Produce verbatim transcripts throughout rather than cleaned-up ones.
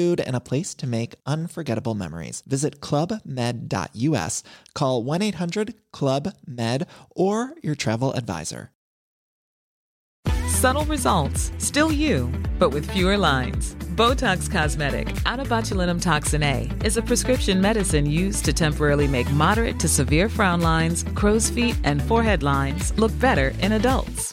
Food and a place to make unforgettable memories. Visit club med dot u s, call one eight hundred club med, or your travel advisor. Subtle results, still you, but with fewer lines. Botox Cosmetic, onabotulinum botulinum toxin A, is a prescription medicine used to temporarily make moderate to severe frown lines, crow's feet, and forehead lines look better in adults.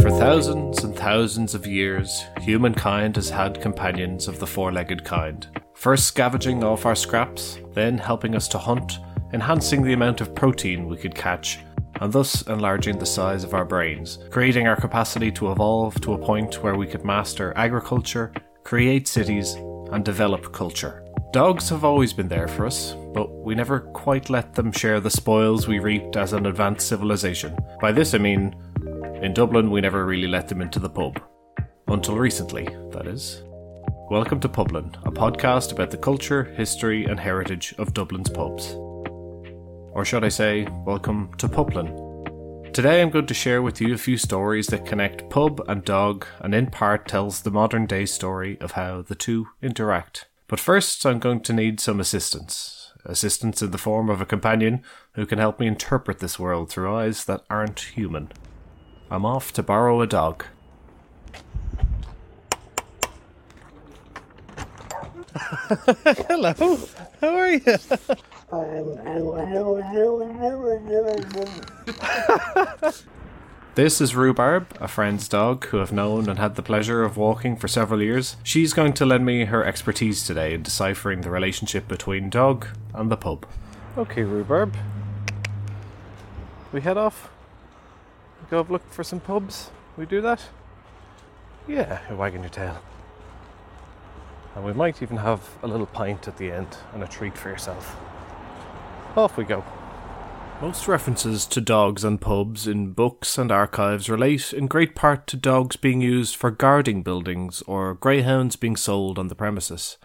For thousands and thousands of years, humankind has had companions of the four-legged kind. First scavenging off our scraps, then helping us to hunt, enhancing the amount of protein we could catch, and thus enlarging the size of our brains, creating our capacity to evolve to a point where we could master agriculture, create cities, and develop culture. Dogs have always been there for us, but we never quite let them share the spoils we reaped as an advanced civilization. By this I mean, in Dublin, we never really let them into the pub. Until recently, that is. Welcome to Publin, a podcast about the culture, history and heritage of Dublin's pubs. Or should I say, welcome to Publin. Today I'm going to share with you a few stories that connect pub and dog, and in part tells the modern day story of how the two interact. But first I'm going to need some assistance. Assistance in the form of a companion who can help me interpret this world through eyes that aren't human. I'm off to borrow a dog. Hello, how are you? This is Rhubarb, a friend's dog who I've known and had the pleasure of walking for several years. She's going to lend me her expertise today in deciphering the relationship between dog and the pub. Okay, Rhubarb. We head off. Go have a look for some pubs. We do that? Yeah, you're wagging your tail. And we might even have a little pint at the end and a treat for yourself. Off we go. Most references to dogs and pubs in books and archives relate in great part to dogs being used for guarding buildings or greyhounds being sold on the premises.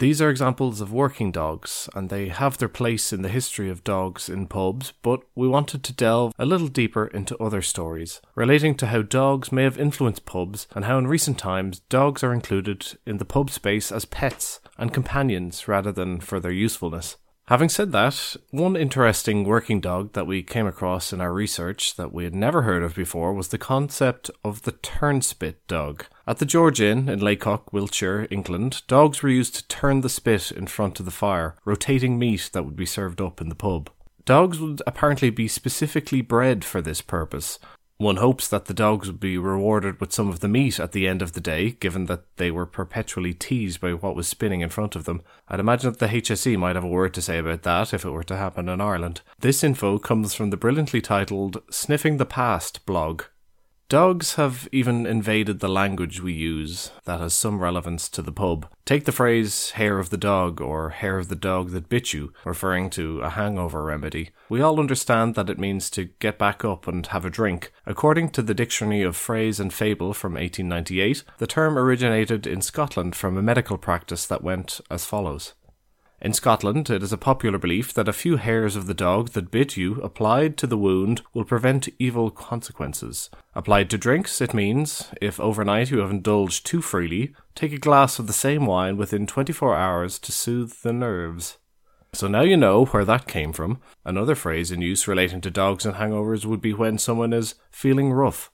These are examples of working dogs, and they have their place in the history of dogs in pubs, but we wanted to delve a little deeper into other stories, relating to how dogs may have influenced pubs, and how in recent times dogs are included in the pub space as pets and companions rather than for their usefulness. Having said that, one interesting working dog that we came across in our research that we had never heard of before was the concept of the turnspit dog. At the George Inn in Lacock, Wiltshire, England, dogs were used to turn the spit in front of the fire, rotating meat that would be served up in the pub. Dogs would apparently be specifically bred for this purpose, One hopes that the dogs would be rewarded with some of the meat at the end of the day, given that they were perpetually teased by what was spinning in front of them. I'd imagine that the H S E might have a word to say about that if it were to happen in Ireland. This info comes from the brilliantly titled Sniffing the Past blog. Dogs have even invaded the language we use that has some relevance to the pub. Take the phrase hair of the dog or hair of the dog that bit you, referring to a hangover remedy. We all understand that it means to get back up and have a drink. According to the Dictionary of Phrase and Fable from eighteen ninety-eight, the term originated in Scotland from a medical practice that went as follows. In Scotland, it is a popular belief that a few hairs of the dog that bit you applied to the wound will prevent evil consequences. Applied to drinks, it means, if overnight you have indulged too freely, take a glass of the same wine within twenty-four hours to soothe the nerves. So now you know where that came from. Another phrase in use relating to dogs and hangovers would be when someone is feeling rough.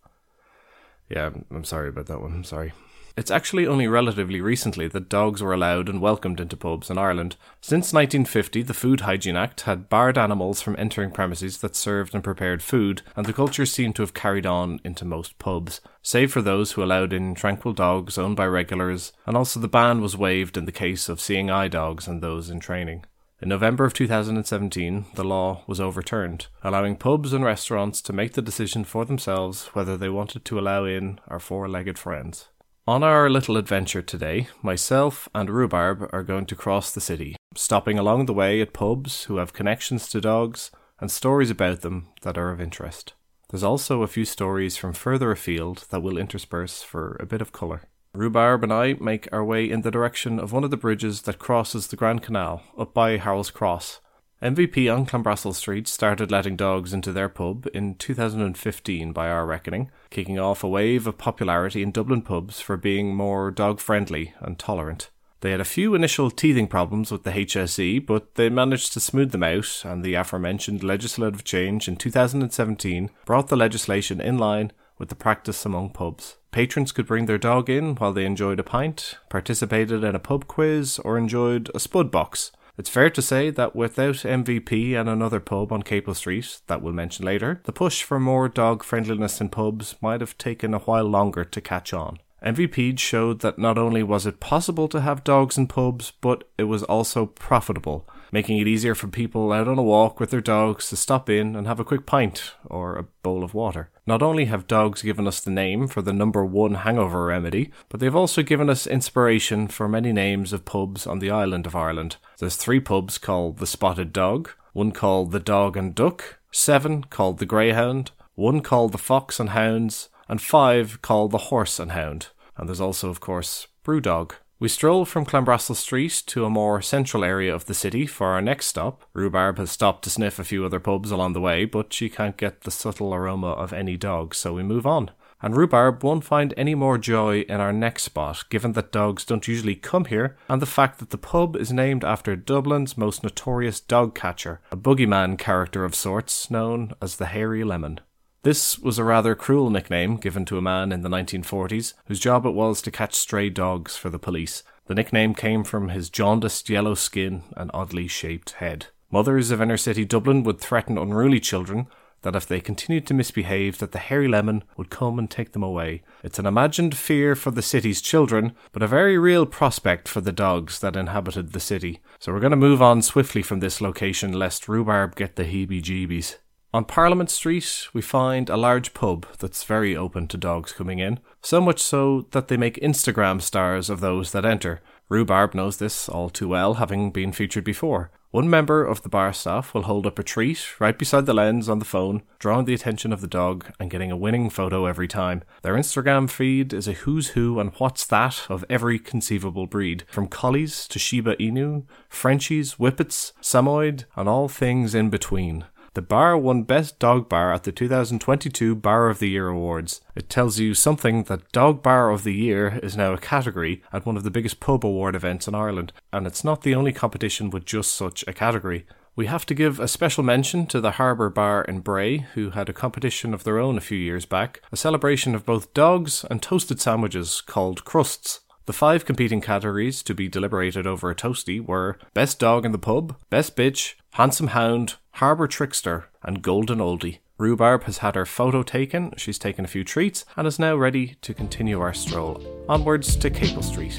Yeah, I'm sorry about that one, I'm sorry. It's actually only relatively recently that dogs were allowed and welcomed into pubs in Ireland. Since nineteen fifty, the Food Hygiene Act had barred animals from entering premises that served and prepared food, and the culture seemed to have carried on into most pubs, save for those who allowed in tranquil dogs owned by regulars, and also the ban was waived in the case of seeing-eye dogs and those in training. In November of two thousand seventeen, the law was overturned, allowing pubs and restaurants to make the decision for themselves whether they wanted to allow in our four-legged friends. On our little adventure today, myself and Rhubarb are going to cross the city, stopping along the way at pubs who have connections to dogs and stories about them that are of interest. There's also a few stories from further afield that we'll intersperse for a bit of colour. Rhubarb and I make our way in the direction of one of the bridges that crosses the Grand Canal, up by Harold's Cross. M V P on Clanbrassel Street started letting dogs into their pub in two thousand fifteen by our reckoning, kicking off a wave of popularity in Dublin pubs for being more dog-friendly and tolerant. They had a few initial teething problems with the H S E, but they managed to smooth them out, and the aforementioned legislative change in two thousand seventeen brought the legislation in line with the practice among pubs. Patrons could bring their dog in while they enjoyed a pint, participated in a pub quiz, or enjoyed a spud box. It's fair to say that without M V P and another pub on Capel Street, that we'll mention later, the push for more dog friendliness in pubs might have taken a while longer to catch on. M V P showed that not only was it possible to have dogs in pubs, but it was also profitable, making it easier for people out on a walk with their dogs to stop in and have a quick pint or a bowl of water. Not only have dogs given us the name for the number one hangover remedy, but they've also given us inspiration for many names of pubs on the island of Ireland. There's three pubs called The Spotted Dog, one called The Dog and Duck, seven called The Greyhound, one called The Fox and Hounds, and five called The Horse and Hound. And there's also, of course, Brewdog. We stroll from Clanbrassel Street to a more central area of the city for our next stop. Rhubarb has stopped to sniff a few other pubs along the way, but she can't get the subtle aroma of any dog, so we move on. And Rhubarb won't find any more joy in our next spot, given that dogs don't usually come here, and the fact that the pub is named after Dublin's most notorious dog catcher, a boogeyman character of sorts known as the Hairy Lemon. This was a rather cruel nickname given to a man in the nineteen forties whose job it was to catch stray dogs for the police. The nickname came from his jaundiced yellow skin and oddly shaped head. Mothers of inner city Dublin would threaten unruly children that if they continued to misbehave that the Hairy Lemon would come and take them away. It's an imagined fear for the city's children, but a very real prospect for the dogs that inhabited the city. So we're going to move on swiftly from this location lest Rhubarb get the heebie-jeebies. On Parliament Street, we find a large pub that's very open to dogs coming in, so much so that they make Instagram stars of those that enter. Rhubarb knows this all too well, having been featured before. One member of the bar staff will hold up a treat right beside the lens on the phone, drawing the attention of the dog and getting a winning photo every time. Their Instagram feed is a who's who and what's that of every conceivable breed, from collies to Shiba Inu, Frenchies, Whippets, Samoyed, and all things in between. The bar won Best Dog Bar at the two thousand twenty-two Bar of the Year Awards. It tells you something that Dog Bar of the Year is now a category at one of the biggest pub award events in Ireland, and it's not the only competition with just such a category. We have to give a special mention to the Harbour Bar in Bray, who had a competition of their own a few years back, a celebration of both dogs and toasted sandwiches called crusts. The five competing categories to be deliberated over a toastie were Best Dog in the Pub, Best Bitch, Handsome Hound, Harbour Trickster, and Golden Oldie. Rhubarb has had her photo taken, she's taken a few treats, and is now ready to continue our stroll onwards to Capel Street.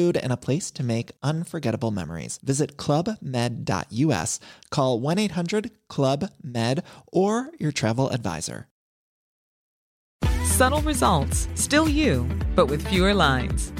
and a place to make unforgettable memories. Visit club med dot u s, call one eight hundred club med, or your travel advisor. Subtle results, still you, but with fewer lines.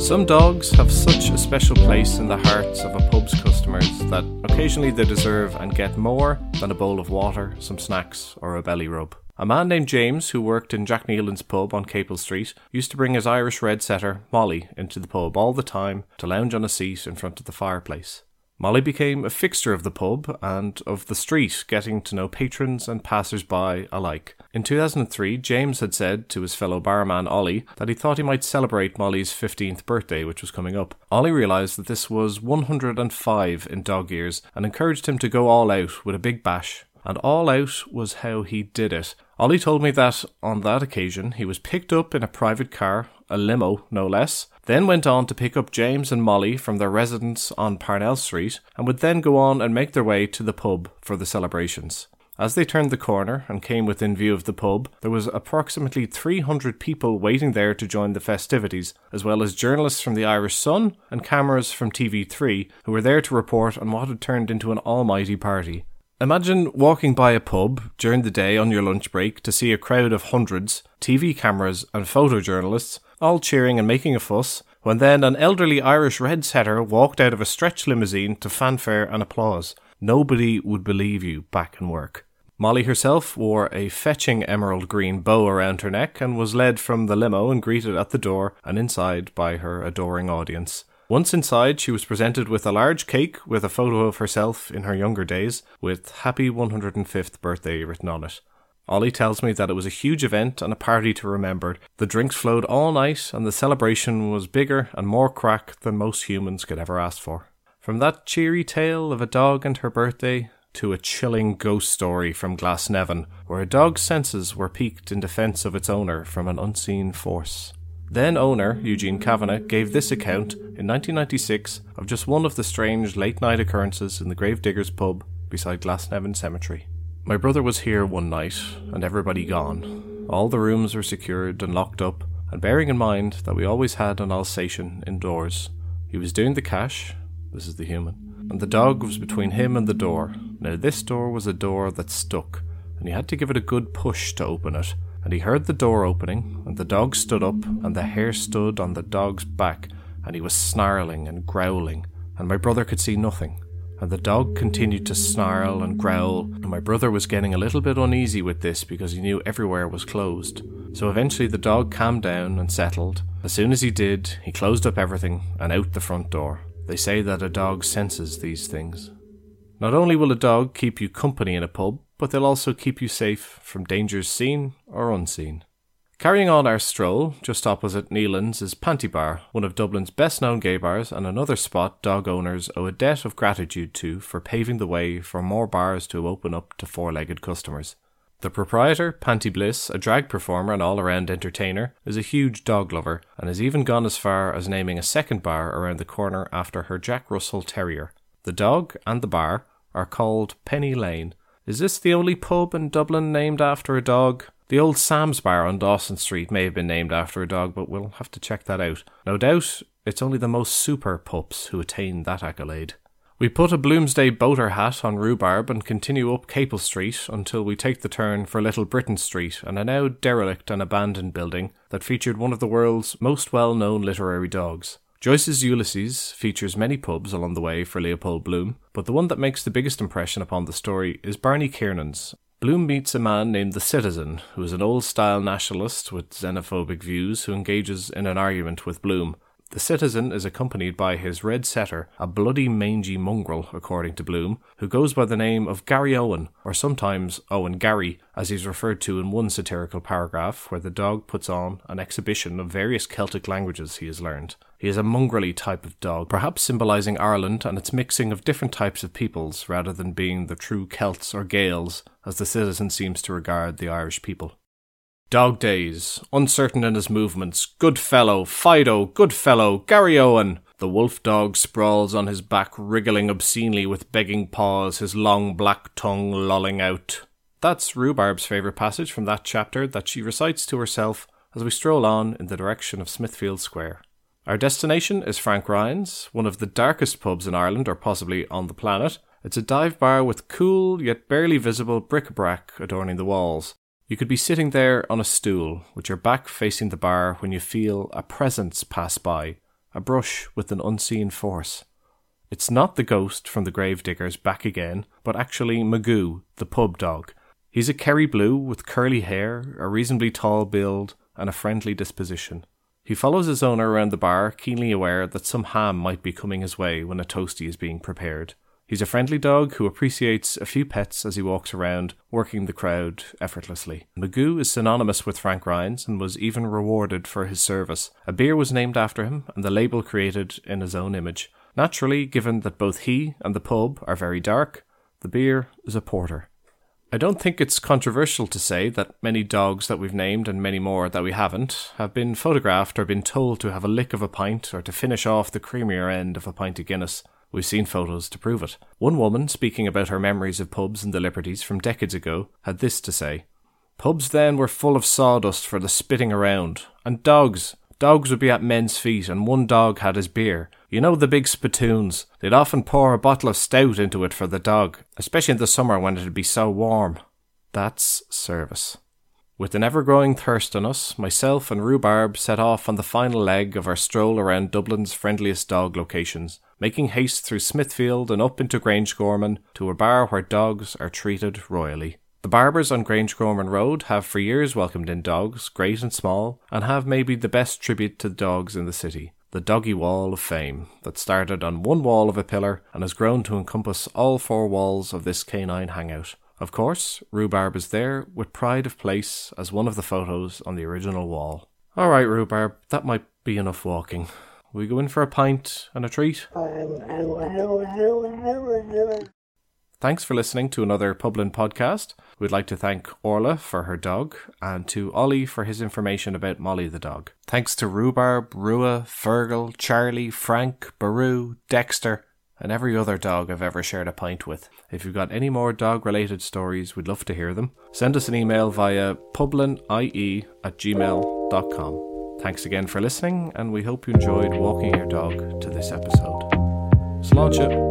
Some dogs have such a special place in the hearts of a pub's customers that occasionally they deserve and get more than a bowl of water, some snacks, or a belly rub. A man named James, who worked in Jack Nealon's pub on Capel Street, used to bring his Irish red setter, Molly, into the pub all the time to lounge on a seat in front of the fireplace. Molly became a fixture of the pub and of the street, getting to know patrons and passers-by alike. In two thousand three, James had said to his fellow barman Ollie that he thought he might celebrate Molly's fifteenth birthday, which was coming up. Ollie realised that this was one hundred five in dog years and encouraged him to go all out with a big bash. And all out was how he did it. Ollie told me that on that occasion he was picked up in a private car, a limo no less, then went on to pick up James and Molly from their residence on Parnell Street, and would then go on and make their way to the pub for the celebrations. As they turned the corner and came within view of the pub, there was approximately three hundred people waiting there to join the festivities, as well as journalists from the Irish Sun and cameras from T V three, who were there to report on what had turned into an almighty party. Imagine walking by a pub during the day on your lunch break to see a crowd of hundreds, T V cameras and photojournalists, all cheering and making a fuss, when then an elderly Irish red setter walked out of a stretch limousine to fanfare and applause. Nobody would believe you back in work. Molly herself wore a fetching emerald green bow around her neck and was led from the limo and greeted at the door and inside by her adoring audience. Once inside, she was presented with a large cake with a photo of herself in her younger days, with Happy one hundred fifth Birthday written on it. Ollie tells me that it was a huge event and a party to remember. The drinks flowed all night and the celebration was bigger and more crack than most humans could ever ask for. From that cheery tale of a dog and her birthday to a chilling ghost story from Glasnevin, where a dog's senses were piqued in defence of its owner from an unseen force. Then-owner Eugene Kavanagh gave this account in nineteen ninety-six of just one of the strange late-night occurrences in the Gravediggers pub beside Glasnevin Cemetery. My brother was here one night, and everybody gone. All the rooms were secured and locked up, and bearing in mind that we always had an Alsatian indoors. He was doing the cash, this is the human, and the dog was between him and the door. Now this door was a door that stuck, and he had to give it a good push to open it. And he heard the door opening, and the dog stood up, and the hair stood on the dog's back, and he was snarling and growling, and my brother could see nothing. And the dog continued to snarl and growl, and my brother was getting a little bit uneasy with this because he knew everywhere was closed. So eventually the dog calmed down and settled. As soon as he did, he closed up everything and out the front door. They say that a dog senses these things. Not only will a dog keep you company in a pub, but they'll also keep you safe from dangers seen or unseen. Carrying on our stroll, just opposite Neelands is Panty Bar, one of Dublin's best-known gay bars and another spot dog owners owe a debt of gratitude to for paving the way for more bars to open up to four-legged customers. The proprietor, Panty Bliss, a drag performer and all-around entertainer, is a huge dog lover and has even gone as far as naming a second bar around the corner after her Jack Russell Terrier. The dog and the bar are called Penny Lane. Is this the only pub in Dublin named after a dog? The old Sam's Bar on Dawson Street may have been named after a dog, but we'll have to check that out. No doubt, it's only the most super pups who attain that accolade. We put a Bloomsday boater hat on Rhubarb and continue up Capel Street until we take the turn for Little Britain Street and a now derelict and abandoned building that featured one of the world's most well-known literary dogs. Joyce's Ulysses features many pubs along the way for Leopold Bloom, but the one that makes the biggest impression upon the story is Barney Kiernan's. Bloom meets a man named The Citizen, who is an old-style nationalist with xenophobic views who engages in an argument with Bloom. The Citizen is accompanied by his red setter, a bloody mangy mongrel, according to Bloom, who goes by the name of Gary Owen, or sometimes Owen Gary, as he's referred to in one satirical paragraph where the dog puts on an exhibition of various Celtic languages he has learned. He is a mongrelly type of dog, perhaps symbolising Ireland and its mixing of different types of peoples rather than being the true Celts or Gaels, as the Citizen seems to regard the Irish people. Dog days, uncertain in his movements, good fellow, Fido, good fellow, Gary Owen. The wolf dog sprawls on his back, wriggling obscenely with begging paws, his long black tongue lolling out. That's Rhubarb's favourite passage from that chapter that she recites to herself as we stroll on in the direction of Smithfield Square. Our destination is Frank Ryan's, one of the darkest pubs in Ireland or possibly on the planet. It's a dive bar with cool yet barely visible bric-a-brac adorning the walls. You could be sitting there on a stool, with your back facing the bar when you feel a presence pass by, a brush with an unseen force. It's not the ghost from the Gravediggers back again, but actually Magoo, the pub dog. He's a Kerry Blue with curly hair, a reasonably tall build, and a friendly disposition. He follows his owner around the bar, keenly aware that some ham might be coming his way when a toastie is being prepared. He's a friendly dog who appreciates a few pets as he walks around, working the crowd effortlessly. Magoo is synonymous with Frank Rhines and was even rewarded for his service. A beer was named after him and the label created in his own image. Naturally, given that both he and the pub are very dark, the beer is a porter. I don't think it's controversial to say that many dogs that we've named, and many more that we haven't, have been photographed or been told to have a lick of a pint or to finish off the creamier end of a pint of Guinness. We've seen photos to prove it. One woman, speaking about her memories of pubs and the Liberties from decades ago, had this to say. Pubs then were full of sawdust for the spitting around. And dogs. Dogs would be at men's feet and one dog had his beer. You know the big spittoons. They'd often pour a bottle of stout into it for the dog, especially in the summer when it'd be so warm. That's service. With an ever-growing thirst on us, myself and Rhubarb set off on the final leg of our stroll around Dublin's friendliest dog locations, making haste through Smithfield and up into Grangegorman to a bar where dogs are treated royally. The barbers on Grangegorman Road have for years welcomed in dogs, great and small, and have maybe the best tribute to dogs in the city, the Doggy Wall of Fame, that started on one wall of a pillar and has grown to encompass all four walls of this canine hangout. Of course, Rhubarb is there with pride of place as one of the photos on the original wall. All right, Rhubarb, that might be enough walking. We go in for a pint and a treat. Thanks for listening to another Publin podcast. We'd like to thank Orla for her dog and to Ollie for his information about Molly the dog. Thanks to Rhubarb, Rua, Fergal, Charlie, Frank, Baru, Dexter, and every other dog I've ever shared a pint with. If you've got any more dog-related stories, we'd love to hear them. Send us an email via publinie at gmail dot com. Thanks again for listening, and we hope you enjoyed walking your dog to this episode. Slánship.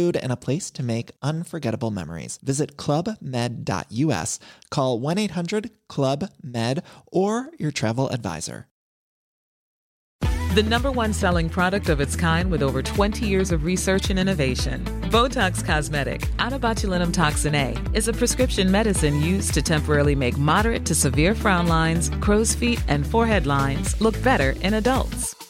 and a place to make unforgettable memories. Visit club med dot u s, call one eight hundred club med, or your travel advisor. The number one selling product of its kind with over twenty years of research and innovation. Botox Cosmetic, onabotulinum botulinum toxin A, is a prescription medicine used to temporarily make moderate to severe frown lines, crow's feet, and forehead lines look better in adults.